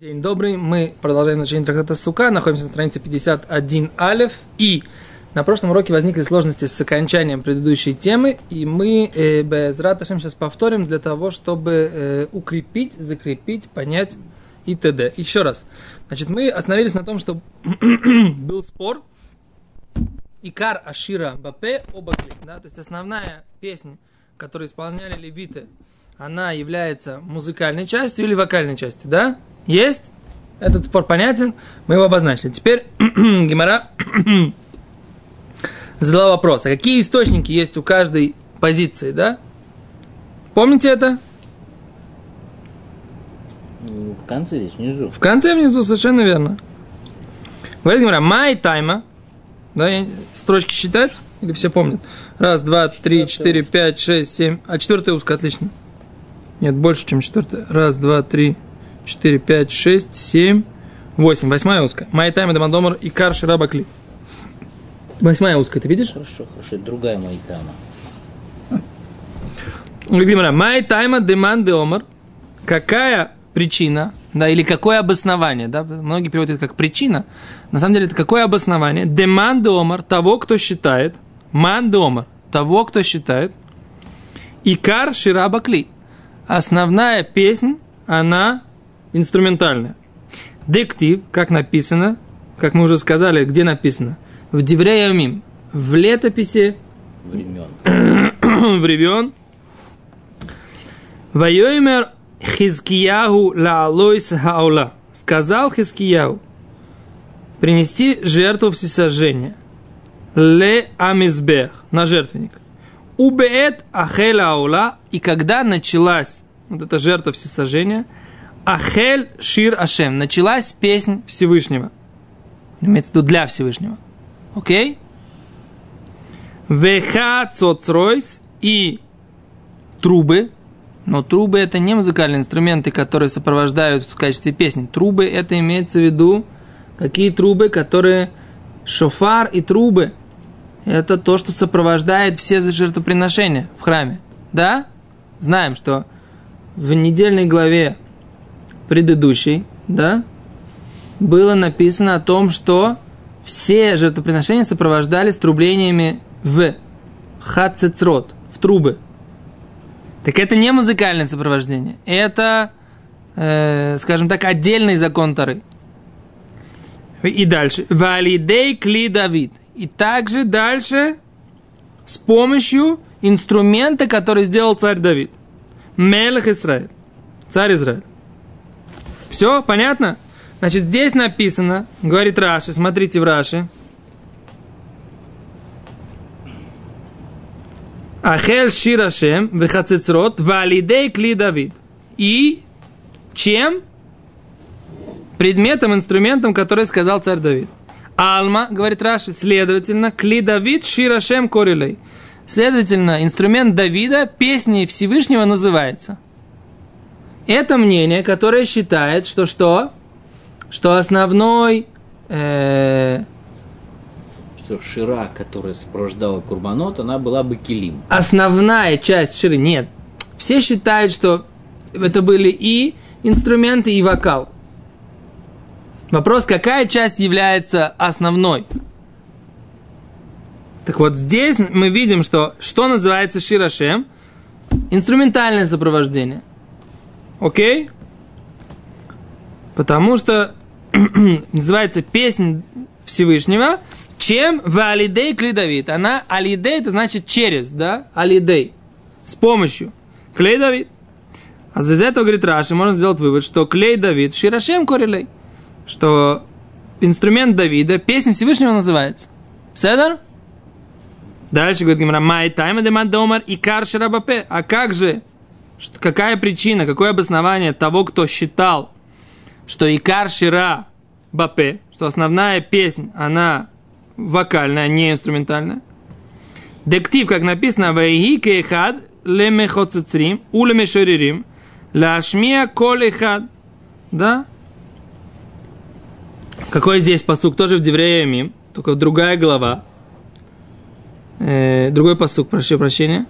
День добрый, мы продолжаем изучение трактата Сука, находимся на странице 51 алеф, и на прошлом уроке возникли сложности с окончанием предыдущей темы, и мы Эзрат Нашим сейчас повторим для того, чтобы укрепить, закрепить, понять и т.д. Еще раз, значит, мы остановились на том, что был спор Икар Ашира Бапе о Бакле, да, то есть основная песня, которую исполняли левиты, она является музыкальной частью или вокальной частью, да? Есть? Этот спор понятен, мы его обозначили. Теперь Гимара задала вопрос, а какие источники есть у каждой позиции, да? Помните это? В конце здесь, внизу. В конце внизу, совершенно верно. Говорит Гимара, май тайма, да, строчки считать, или все помнят? Раз, два, три, четыре, пять, шесть, семь, а четвертая узкая, отлично. Нет, больше, чем четвертая. Раз, два, три, 4, 5, 6, 7, 8. Восьмая узкая. Май тайма де мандиомар, икар ши рабакли. Восьмая узкая, ты видишь? Хорошо, хорошо. Это другая май тайма. Май тайма де мандиомар. Какая причина, да, или какое обоснование, да, многие переводят как причина. На самом деле это какое обоснование? Де мандиомар, того, кто считает. Мандиомар, того, кто считает. Икар ши рабакли. Основная песня, она... инструментальная. Дектив, как написано, как мы уже сказали, где написано? В Девре Аямим, в летописи времен. Вайомер Хизкиягу Аула. Сказал Хизкиягу принести жертву всесожжения. Ле Амизбех, на жертвенник. Убет Ахеля Аула. И когда началась вот эта жертва всесожжения, Ахель Шир Ашем. Началась песнь Всевышнего. Имеется в виду для Всевышнего. Окей? Вейха цоц ройс. И трубы. Но трубы это не музыкальные инструменты, которые сопровождают в качестве песни. Трубы это имеется в виду... Какие трубы? Которые... Шофар и трубы. Это то, что сопровождает все жертвоприношения в храме. Да? Знаем, что в недельной главе предыдущей, да, было написано о том, что все жертвоприношения сопровождались трублениями в хацецрот, в трубы. Так это не музыкальное сопровождение, это, скажем так, отдельный закон Торы. И дальше. Валидей кли Давид. И также дальше с помощью инструмента, который сделал царь Давид. Мелех Израиль. Царь Израиль. Все, понятно? Значит, здесь написано, говорит Раши, смотрите в Раши. Ахель Шир Ашем, Хацецрот, Валидей кли Давид. И чем? Предметом, инструментом, который сказал царь Давид. Алма, говорит Раши, следовательно, Кли Давид Шир Ашем Корилей. Следовательно, инструмент Давида песни Всевышнего называется. Это мнение, которое считает, что что основной что шира, которая сопровождала Курбанот, она была бы Килим. Основная часть ширы нет. Все считают, что это были и инструменты, и вокал. Вопрос, какая часть является основной? Так вот здесь мы видим, что называется ширашем, инструментальное сопровождение. Окей? Потому что называется песнь Всевышнего, чем валидей кли Давид. Она алидей, это значит через, да? Алидей. С помощью. Кли Давид. А из этого, говорит Раши, можно сделать вывод, что Кли Давид Шир Ашем Корилей. Что инструмент Давида, песнь Всевышнего называется. Седер? Дальше говорит Гимара, май тайма де мандиомар, икар ши рабакли. А как же? Какая причина, какое обоснование того, кто считал, что Икар Шира Бапе, что основная песня, она вокальная, не инструментальная. Дектив, как написано, Вейха цоц ройс, Лемахацрим, у Мешоририм, Ляшмия колихад. Да? Какой здесь пасук? Тоже в Девреями, только другая глава. Другой пасук, прошу прощения.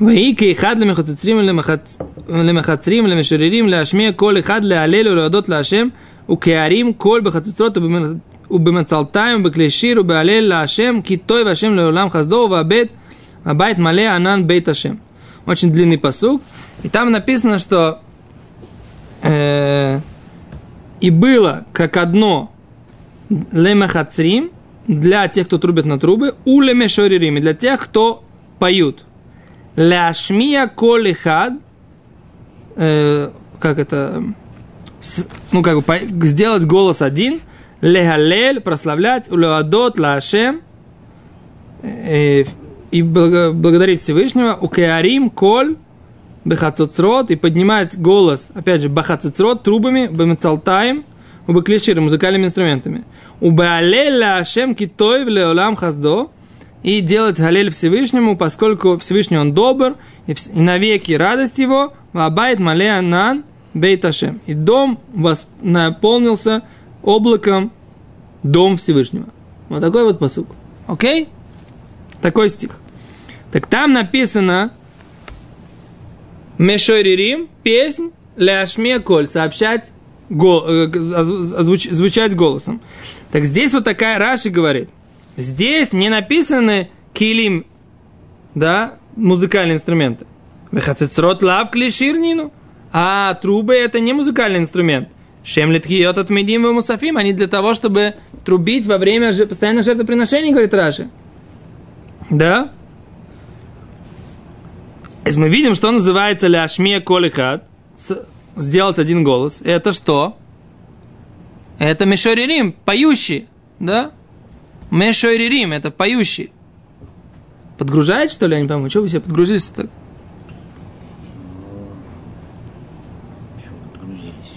Вейка и хадлами хацецрим, лемахацрим, лемешоририм, ляшмия колихад, ле алелю, леодот лашем, укеарим коль бехацрот, бамецалтаем, баклеширов, алель лашем, китой вашем леулам хаздов, вабет, абайт мале анан бейт ашем. Очень длинный пасук. И там написано, что и было как одно лемахацрим для тех, кто трубит на трубы, у лемешоририм, для тех, кто поют. Ляшмия колихад, как это, ну как бы сделать голос один, легалель, прославлять, улеадот лашем, и благодарить Всевышнего, укеарим коль бехацрот, и поднимать голос, опять же, бехацрот трубами, бамецалтаем, убеклешир, музыкальными инструментами, убеалель лашем китоев леолам хаздо, и делать галель Всевышнему, поскольку Всевышний он добр, и навеки радость его, вабайт малея нан бейт ашем. И дом наполнился облаком, дом Всевышнего. Вот такой вот пасук. Окей? Такой стих. Так там написано Мешоририм, песнь, ляшме коль, сообщать, звучать голосом. Так здесь вот такая Раши говорит. Здесь не написаны килим, да, музыкальные инструменты. Хацецрот лав клишир нину. А трубы это не музыкальный инструмент. Шем литхиот от медим в мусафим. Они для того, чтобы трубить во время постоянного жертвоприношения, говорит Раши. Да? Если мы видим, что называется ляшмия колихад, сделать один голос, это что? Это мешоририм, поющий, да? Мешоририм, это поющий. Подгружает, что ли, я не пойму, чего вы себе подгружились так? Чего подгрузились?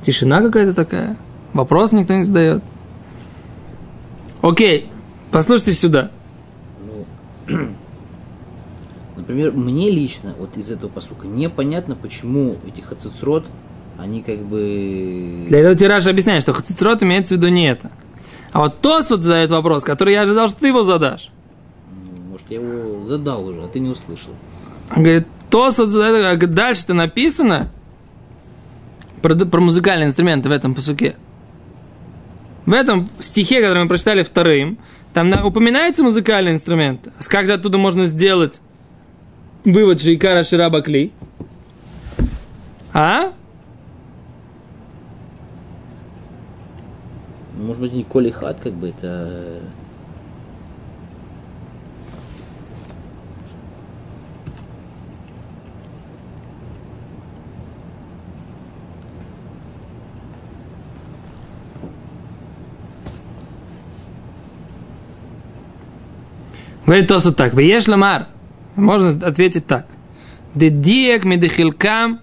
Тишина какая-то такая. Вопрос никто не задает. Окей, послушайте сюда. Ну, например, мне лично, вот из этого пасука, непонятно, почему эти хацецрот, они как бы... Для этого Тираж объясняет, что хацецрот имеется в виду не это. А вот Тос вот задает вопрос, который я ожидал, что ты его задашь. Может, я его задал уже, а ты не услышал. Он говорит, Тос вот задает, дальше-то написано про музыкальные инструменты в этом пасуке. В этом стихе, который мы прочитали вторым, там упоминается музыкальный инструмент. Как же оттуда можно сделать вывод Икара ши рабакли? А? Может быть, не колихат, как бы это... Говорит Тос вот так. Вееш ламар. Можно ответить так. Дедиек, мидихилкам.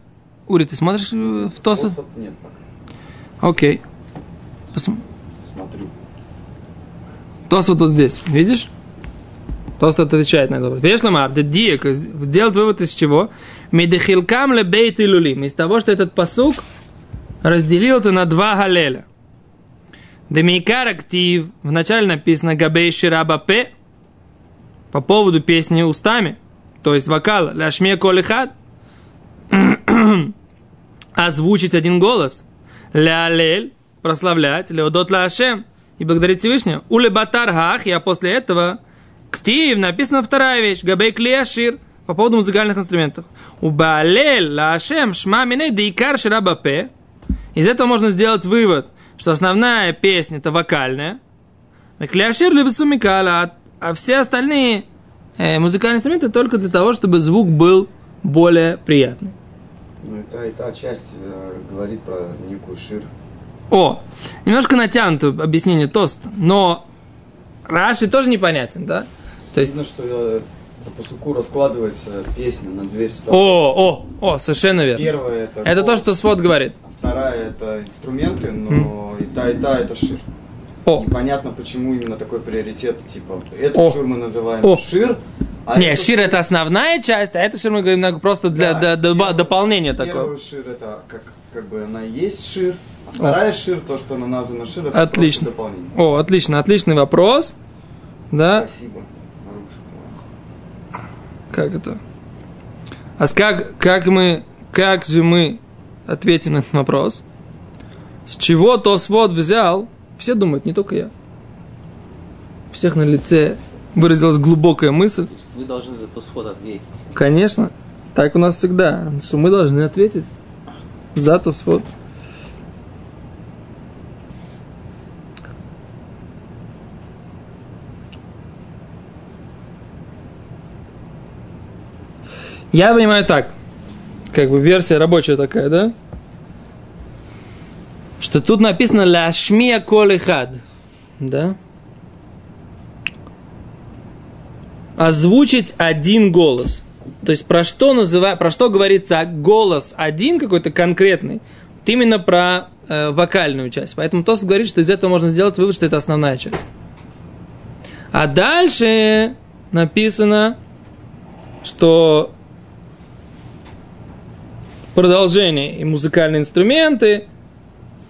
Ури, ты смотришь в Тосу? Нет. Окей. Посмотрим. Тос вот здесь, видишь? Тос отвечает на это. Веш ламар, дедиек, сделать вывод из чего? Мидихилкам лебейт и лулим. Из того, что этот пасук разделил ты на два галеля. Демикар актив. Вначале написано Габей Шира Бапе. По поводу песни устами, то есть вокала, ляшме колихад, озвучить один голос, лялель, прославлять, леодот лашем, и благодарить Всевышнего, улебатаргах, а после этого, ктив, написана вторая вещь, габей кли ашир, по поводу музыкальных инструментов, убалель лашем, шма миней де икар ши рабапе, из этого можно сделать вывод, что основная песня это вокальная, кли ашир лебесумикала от, а все остальные музыкальные инструменты только для того, чтобы звук был более приятный. Ну, и та часть говорит про некую шир. Немножко натянуто объяснение тоста, но Раши тоже непонятен, да? То есть... Видно, что по суку раскладывается песня на две стороны. Совершенно верно. Первое это... Это голос, то, что Сфот говорит. А вторая это инструменты, но и та это шир. Непонятно, почему именно такой приоритет, типа, эту шир мы называем шир. А не, шир это основная часть, а эту шир мы говорим просто для дополнения такого. Первая шир это как бы она и есть шир, а вторая шир, то, что она названа шир, это отлично. Просто дополнение. Отличный вопрос. Да? Спасибо. Как это? А как же мы ответим на этот вопрос? С чего Тос вот взял? Все думают, не только я. У всех на лице выразилась глубокая мысль. Вы должны за Тос вот ответить. Конечно. Так у нас всегда, что мы должны ответить за Тос вот. Я понимаю так, как бы версия рабочая такая, да? Что тут написано «Ляшмия колихад», да? Озвучить один голос. То есть про что говорится голос один какой-то конкретный, вот именно про вокальную часть. Поэтому Тос говорит, что из этого можно сделать вывод, что это основная часть. А дальше написано, что продолжение и музыкальные инструменты,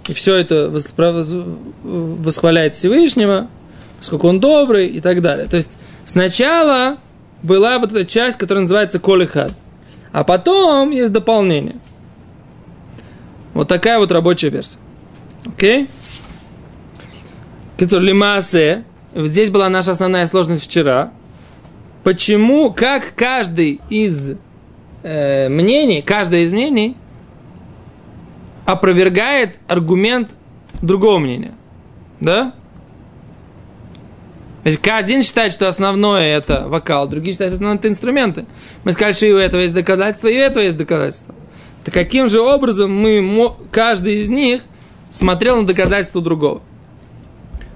и все это восхваляет Всевышнего, поскольку он добрый и так далее. То есть сначала была вот эта часть, которая называется колихад, а потом есть дополнение. Вот такая вот рабочая версия. Окей? Лемаасе. Здесь была наша основная сложность вчера. Почему, как каждый из мнений, каждое из мнений опровергает аргумент другого мнения, да? То есть каждый один считает, что основное это вокал, другие считают, что основное это инструменты. Мы сказали, что и у этого есть доказательства, и у этого есть доказательства. Так каким же образом каждый из них смотрел на доказательства другого?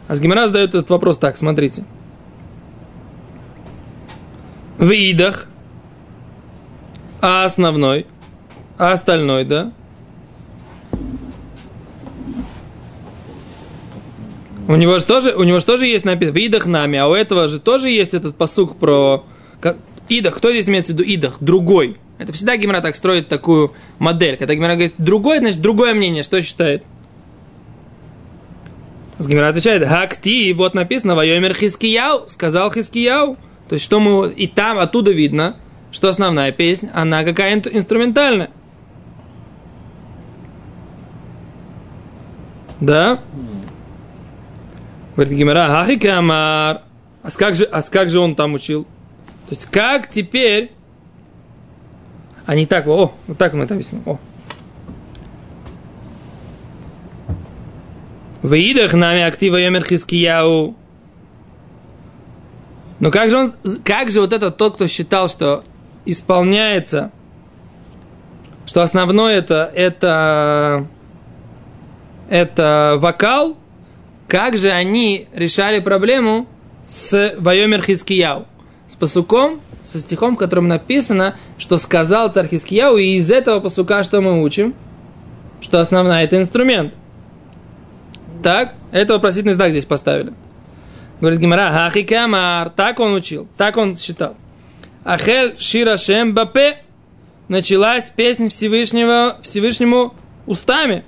А с Гимара задает этот вопрос так, смотрите. В идах а основной, а остальной, да? У него же тоже есть написано в идах нами, а у этого же тоже есть этот пасук про идах. Кто здесь имеется в виду идах? Другой. Это всегда Гимара так строит такую модель. Когда Гимара говорит другой, значит другое мнение. Что считает? Гимара отвечает: Хакти, вот написано Вайомер Хизкиягу, сказал Хизкиягу. То есть что мы и там оттуда видно, что основная песня, она какая-то инструментальная. Да? Говорит Гимара, ахикамар. А как же он там учил? То есть как теперь? А не так, вот так мы это объясним. В идах нами актива Вайомер Хизкиягу. Но как же вот этот тот, кто считал, что исполняется, что основное это вокал, как же они решали проблему с Вайомер Хизкиягу, с пасуком, со стихом, в котором написано, что сказал царь Хизкиягу, и из этого пасука что мы учим? Что основная это инструмент. Так, это вопросительный знак здесь поставили. Говорит Гимара, хахикамар, так он учил, так он считал. Ахель Шир Ашем Бапе, началась песня Всевышнему устами.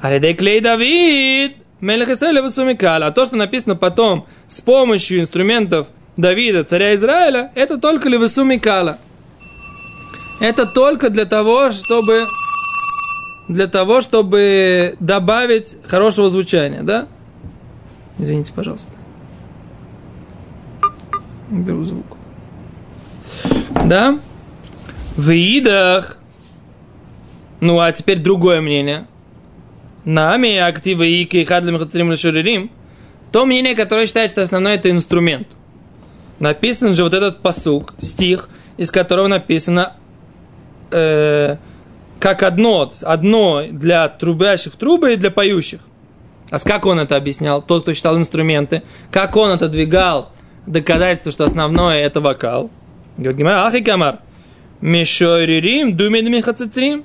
Валидей кли Давид, Мелех Израиля высумикал. А то, что написано потом с помощью инструментов Давида, царя Израиля, это только ли высумикала. Это только для того, чтобы добавить хорошего звучания, да? Извините, пожалуйста. Беру звук. Да? В идах. Ну, а теперь другое мнение. Нами активы ики хадли мехацрим мешоририм. То мнение, которое считает, что основное это инструмент. Написан же вот этот пасук, стих, из которого написано как одно для трубящих трубы и для поющих. А как он это объяснял? Тот, кто считал инструменты. Как он отодвигал доказательство, что основное это вокал. Говорит Гимара, ахикамар, мешоририм, думедми хацецрим,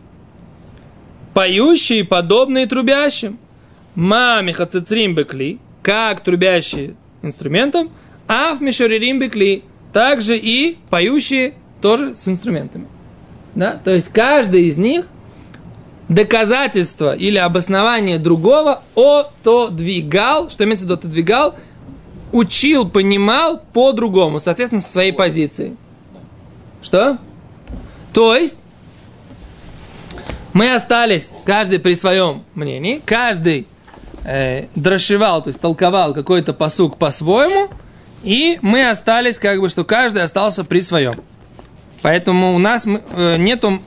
поющие, подобные трубящим, мами хацецрим бекли, как трубящие инструментом, а в мешоририм бекли, также и поющие тоже с инструментами. Да? То есть каждый из них доказательство или обоснование другого отодвигал, что имеется в виду отодвигал, учил, понимал по-другому, соответственно, со своей позиции. Что? То есть мы остались, каждый при своем мнении, каждый дрошевал, то есть толковал какой-то пасук по-своему, и мы остались, как бы, что каждый остался при своем. Поэтому у нас нету,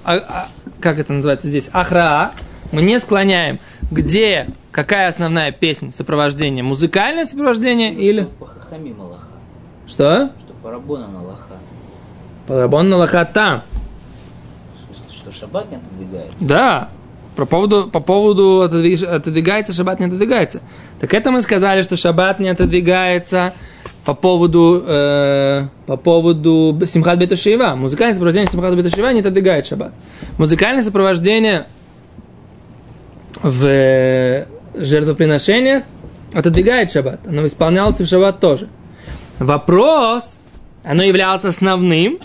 как это называется здесь, ахраа, мы не склоняем, где, какая основная песня, сопровождение, музыкальное сопровождение или... Что? Что парабона лаха. Парабона лаха там. В смысле, что шаббат не отодвигается? Да. По поводу отодвигается, шаббат не отодвигается. Так это мы сказали, что шаббат не отодвигается по поводу Симхат Бейт Шоэва. Музыкальное сопровождение Симхат Бейт Шоэва не отодвигает шаббат. Музыкальное сопровождение в жертвоприношениях отодвигает шаббат. Оно исполнялось и в шаббат тоже. Вопрос, оно являлось основным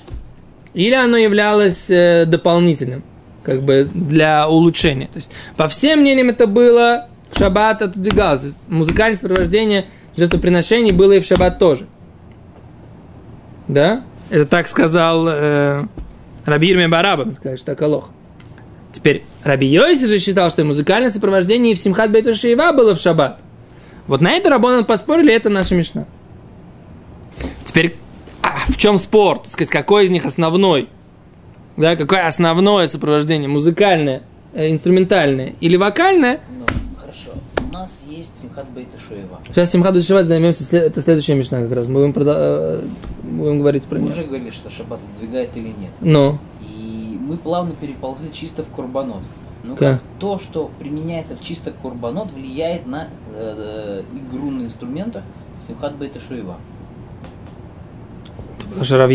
или оно являлось дополнительным, как бы для улучшения. То есть, по всем мнениям это было, в шаббат отодвигалось. То есть, музыкальное сопровождение жертвоприношений было и в шаббат тоже. Да? Это так сказал Раби Ирмия бар Рабба, скажешь, так алох. Теперь, Раби Йоси же считал, что музыкальное сопровождение и в Симхат Бейт Шоэва было в шаббат. Вот на это Раббанан поспорили, это наша мишна. Теперь, в чем спор? Так сказать, какой из них основной? Да, какое основное сопровождение? Музыкальное, инструментальное или вокальное? Ну, хорошо. У нас есть Симхат Бейт Шоэва. Сейчас Симхат Бейт Шоэва займемся. Это следующая мишна как раз. Мы будем говорить про нее. Уже говорили, что шаббат отодвигает или нет. Ну. И мы плавно переползли чисто в Курбанот. Ну, как? То, что применяется в чисто Курбанот, влияет на игру на инструментах Симхат Бейт Шоэва. Потому что Рав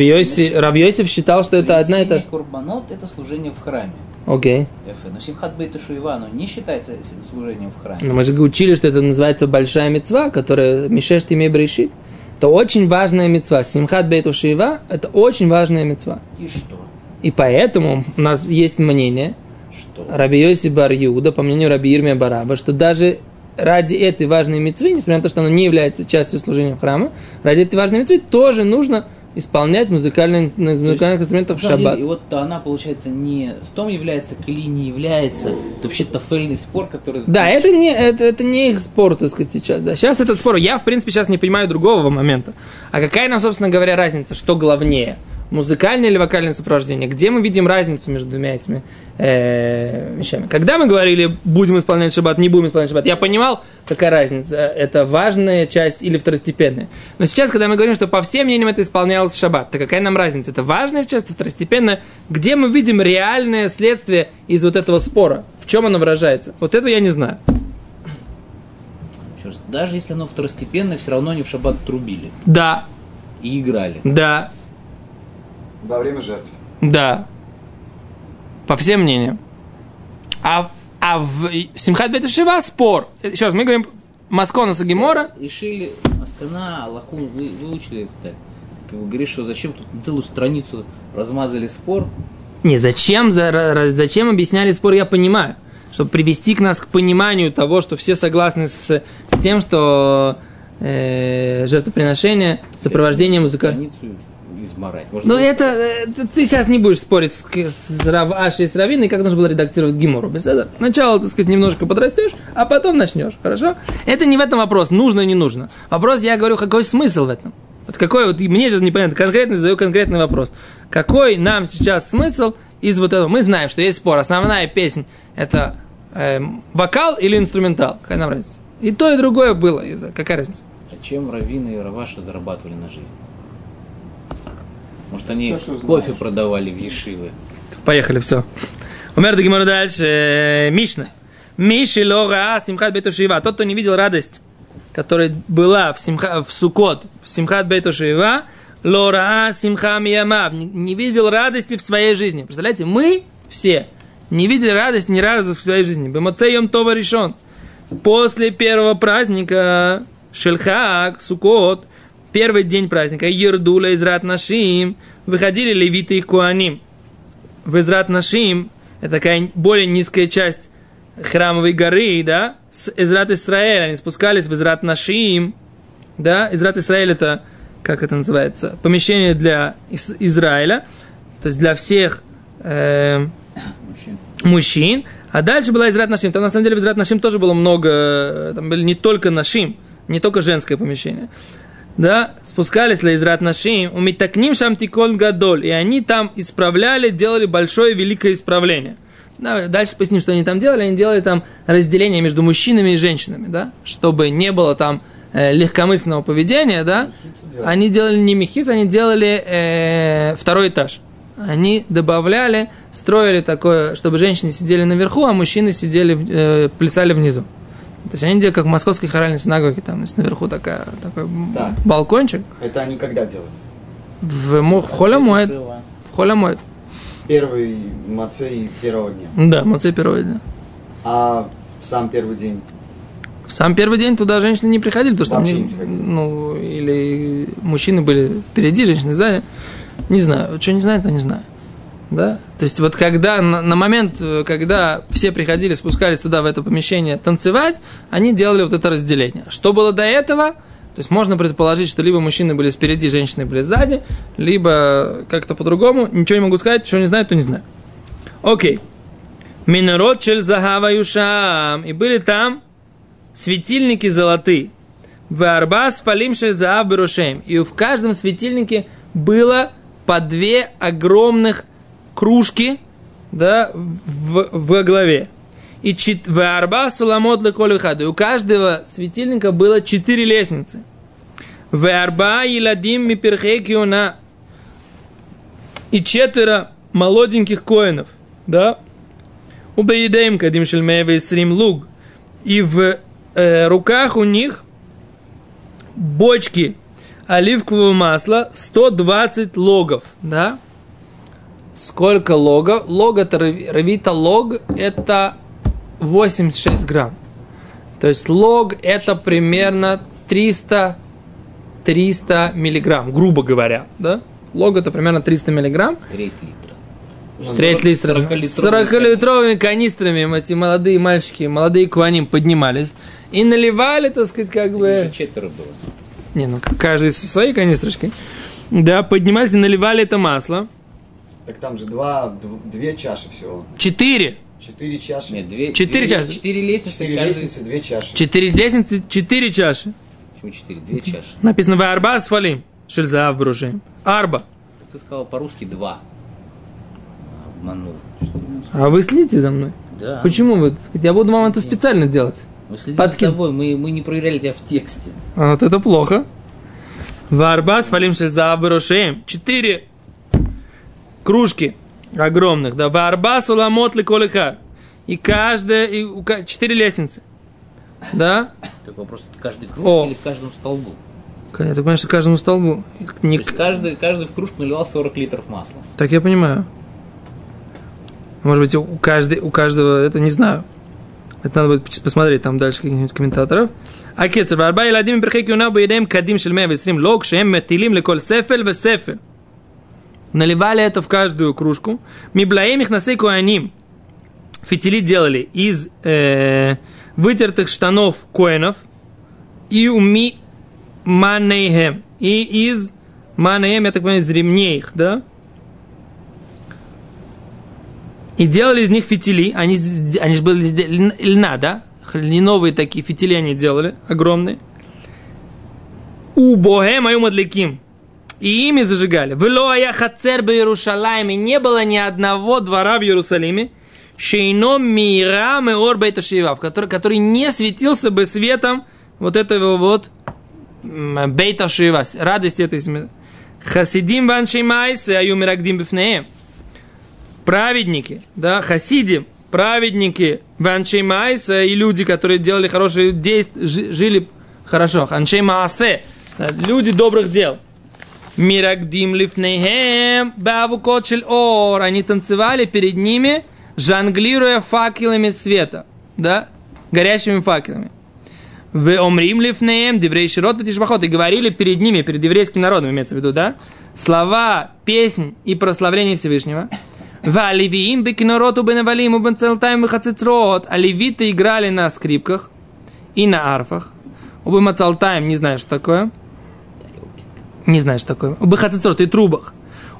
Йосеф считал, что это одна и та же... Курбанот – это служение в храме. Окей. Но Симхат Бейт Шоэва, оно не считается служением в храме. Но мы же учили, что это называется большая мицва, которая Мишеш Тимей Брешит. Это очень важная мицва. Симхат Бейт Шоэва – это очень важная мицва. И что? И поэтому у нас есть мнение, что Раби Йосеф бар Юда, по мнению Раби Ирмия бар Рабба, что даже... ради этой важной мицвы, несмотря на то, что она не является частью служения храма, ради этой важной мицвы тоже нужно исполнять музыкальных инструментов в шаббат. Деле, и вот она, получается, не в том является, или не является. Это вообще тафельный спор, который... Да, это не их спор, так сказать, сейчас. Да. Сейчас этот спор, я, в принципе, сейчас не понимаю другого момента. А какая нам, собственно говоря, разница, что главнее? Музыкальное или вокальное сопровождение? Где мы видим разницу между двумя этими вещами? Когда мы говорили, будем исполнять шаббат, не будем исполнять шаббат, я понимал, какая разница, это важная часть или второстепенная. Но сейчас, когда мы говорим, что по всем мнениям это исполнялось в шаббат, то какая нам разница? Это важная часть, второстепенная? Где мы видим реальное следствие из вот этого спора? В чем оно выражается? Вот этого я не знаю. Черт, даже если оно второстепенное, все равно они в шаббат трубили. Да. И играли. Да. Во время жертв. Да. По всем мнениям. А в Симхат Бейт Шоэва спор. Еще раз, мы говорим Маскона Сагимора. Решили Маскона, Аллаху выучили. Так. Говоришь, что зачем тут целую страницу размазали спор? Не, зачем объясняли спор, я понимаю. Чтобы привести к нас к пониманию того, что все согласны с тем, что жертвоприношение, сопровождение музыкального... измарать. Ну, это ты сейчас не будешь спорить с Рав Ашей и с Равиной, как нужно было редактировать Гимору. Сначала, так сказать, немножко подрастешь, а потом начнешь, хорошо? Это не в этом вопрос, нужно и не нужно. Вопрос, я говорю, какой смысл в этом? Вот какой, вот мне сейчас непонятно, конкретно задаю конкретный вопрос. Какой нам сейчас смысл из вот этого? Мы знаем, что есть спор, основная песня это вокал или инструментал, какая нам разница? И то, и другое было, какая разница? А чем Равина и Рав Аша зарабатывали на жизнь? Может, они все, кофе продавали в ешиве. Поехали, все. Умерда Гимара дальше. Мишна. Миши лога Симхат Бейт Шоэва. Тот, кто не видел радость, которая была в Суккот, в Симхат Бейт Шоэва, лора Симха Миямав. Не видел радости в своей жизни. Представляете, мы все не видели радости ни разу в своей жизни. Бемоцей йом това ришон. После первого праздника Шельхак, Суккот, первый день праздника, Ердуля, Эзрат Нашим, выходили левиты и коаним. В Эзрат Нашим, это такая более низкая часть храмовой горы, да, с Израт Израиля, они спускались в Эзрат Нашим, да, Израт Израиля это, как это называется, помещение для Израиля, то есть для всех мужчин. А дальше была Эзрат Нашим. Там на самом деле в Эзрат Нашим тоже было много, там были не только Нашим, не только женское помещение. Да, спускались для Эзрат Нашим, умитакним шамтикон гадоль, и они там исправляли, делали большое великое исправление. Дальше поясним, что они там делали. Они делали там разделение между мужчинами и женщинами, да, чтобы не было там легкомысленного поведения, да. Они делали не мехиц, они делали второй этаж. Они добавляли, строили такое, чтобы женщины сидели наверху, а мужчины сидели, плясали внизу. То есть они делали, как в московской хоральной синагоге, там есть наверху такой да. балкончик. Это они когда делали? В холямуэд. В холямуэд. Первый мацей первого дня. Да, мацей первого дня. А в сам первый день? В сам первый день туда женщины не приходили, потому что вообще там не приходили. Ну, или мужчины были впереди, женщины сзади. Не знаю, что не знаю, то не знаю. Да? То есть вот когда, на момент, когда все приходили, спускались туда, в это помещение, танцевать, они делали вот это разделение. Что было до этого? То есть можно предположить, что либо мужчины были спереди, женщины были сзади, либо как-то по-другому. Ничего не могу сказать, что не знаю, то не знаю. Окей. Минород чель загава юшам. И были там светильники золотые. Варбас фалим шель загав берушем. И в каждом светильнике было по две огромных кружки, да, во главе. И у каждого светильника было 4 лестницы. И 4 молоденьких коинов, да? И в руках у них бочки оливкового масла, 120 логов, да? Сколько лога? Лог это равита, лог это 86 грамм. То есть лог это примерно 300 миллиграмм, грубо говоря, да? Лог это примерно 300 миллиграмм. Треть литра. 40-литровыми канистрами эти молодые мальчики, молодые кваним поднимались и наливали, так сказать, как бы... 4 было. Не, ну каждый со своей канистрочкой. Да, поднимались и наливали это масло. Так там же две чаши всего. 4 чаши. Нет, 4 чаши. 4 лестницы, 4 лестницы, 2 чаши. 4 лестницы, 4 чаши. Почему 4? 2 чаши. Написано в арба с фалим, шельзаав бружим. Арба. Ты сказал по-русски 2. Обманул. А вы следите за мной? Да. Почему вы? Я буду вам это специально делать. Мы следим за тобой, мы не проверяли тебя в тексте. А вот это плохо. В арба с фалим шельзаав бружим. 4 кружки огромных, да, варбас уламот ли колиха, и каждая, и 4 лестницы, да? Такой вопрос, каждой кружке или в каждом столбу? Я так понимаю, что к каждому столбу. Не... То есть каждый в кружку наливал 40 литров масла. Так я понимаю. Может быть, у каждого, это не знаю. Это надо будет посмотреть там дальше каких-нибудь комментаторов. Акец, варба и ладим перхеки унаба идем кадим шельме весрим лог шем метилим леколь сефель весефель. Наливали это в каждую кружку. Миблаем их насей коэним. Фитили делали из вытертых штанов коэнов. И уми манейхем. И из манейхем, я так понимаю, из ремней их, да? И делали из них фитили. Они же были из льна, да? Льняновые такие фитили они делали, огромные. У боге мою мадликим. И ими зажигали. Вло ая хацер бе Иерушалайме, не было ни одного двора в Иерусалиме, шейно мира меор бейт шива, который не светился бы светом вот этого вот бейт шива, радости этой смерти. Хасидим ван шеймайсе аюмирагдим бифнеем. Праведники, да, хасидим, праведники ван шеймайсе и люди, которые делали хорошие действия, жили хорошо. Хан шеймаасе, люди добрых дел. Мирагдим лифнейхем бавукот шель ор. Они танцевали перед ними, жонглируя факелами света, да, горящими факелами. Ве омрим лифнейхем деврей широт ватишбахот. И говорили перед ними, перед еврейским народом, имеется в виду, да, слова, песнь и прославление Всевышнего. Ва левиим бекинороту бенавалим у бамецалтаем и хацецрот. А левиты играли на скрипках и на арфах. У бамецалтаем, не знаю, что такое. Не знаю, что такое. В Баклеширов и трубах.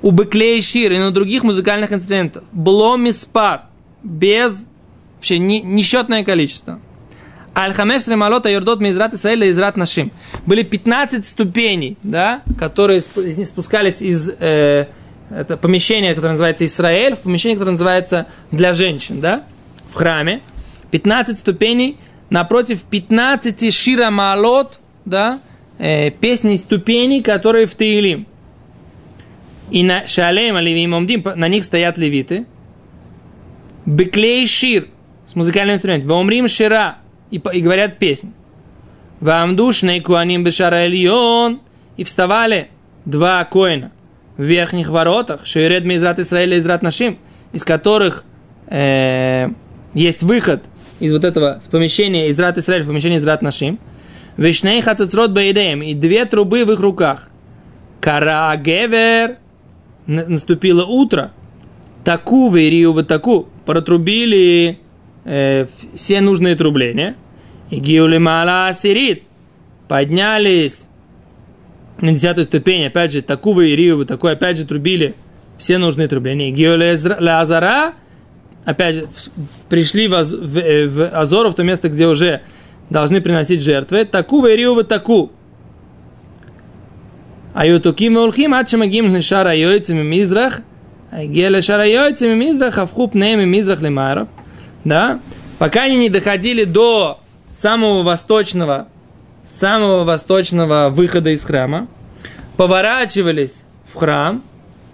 у баклеширов и на других музыкальных инструментов. Бломиспар, без, вообще, несчетное количество. Аль-Хамеш Ремалота Йордот Мизрат Исраиля и Эзрат Нашим. Были 15 ступеней, да, которые спускались из помещения, которое называется Исраэль, в помещение, которое называется для женщин, да, в храме. 15 ступеней, напротив 15 шира маалот, да, песни ступеней, которые в Таилим. И на шалеем алевим омдим, на них стоят левиты. Беклей шир, с музыкальным инструментом. Ваумрим шира, и говорят песни. Ваамдушней куаним бешара эльон, и вставали два коэна в верхних воротах, шейред мизрат Исраиля и Эзрат Нашим, из которых есть выход из вот этого помещения Израт Израиля в помещение Эзрат Нашим. Вишней хацецрот бейдеем, и две трубы в их руках. Кара гевер, наступило утро. Таку верию вот таку, протрубили все нужные трубления. И гиули мала сирит, поднялись на 10-ю ступень, опять же, таку верию вот таку, опять же трубили все нужные трубления. И гиули лазара, опять же, пришли в Азору, в то место, где уже должны приносить жертвы. Таку верию вот таку. Аютуким и улхим, адшамагим шара йойцами мизрах, геля шара йойцами мизрах, авхуп неми мизрах лимаров. Да? Пока они не доходили до самого восточного выхода из храма, поворачивались в храм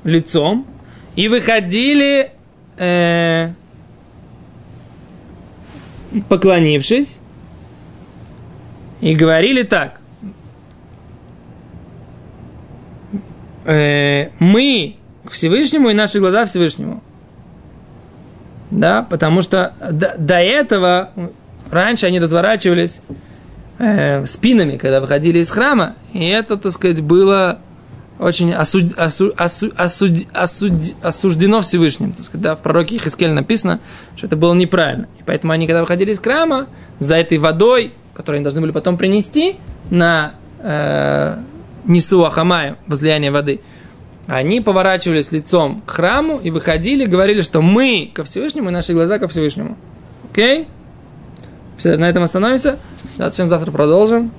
лицом и выходили... поклонившись, и говорили так: мы к Всевышнему и наши глаза Всевышнему. Да, потому что до этого раньше они разворачивались спинами, когда выходили из храма, и это, так сказать, было очень осуждено Всевышним. Так сказать, да, в пророке Хизкиягу написано, что это было неправильно. И поэтому они, когда выходили из храма, за этой водой, которую они должны были потом принести на Нисуа Хамая, возлияние воды, они поворачивались лицом к храму и выходили, говорили, что мы ко Всевышнему и наши глаза ко Всевышнему. Окей? Все, на этом остановимся. Завтра продолжим.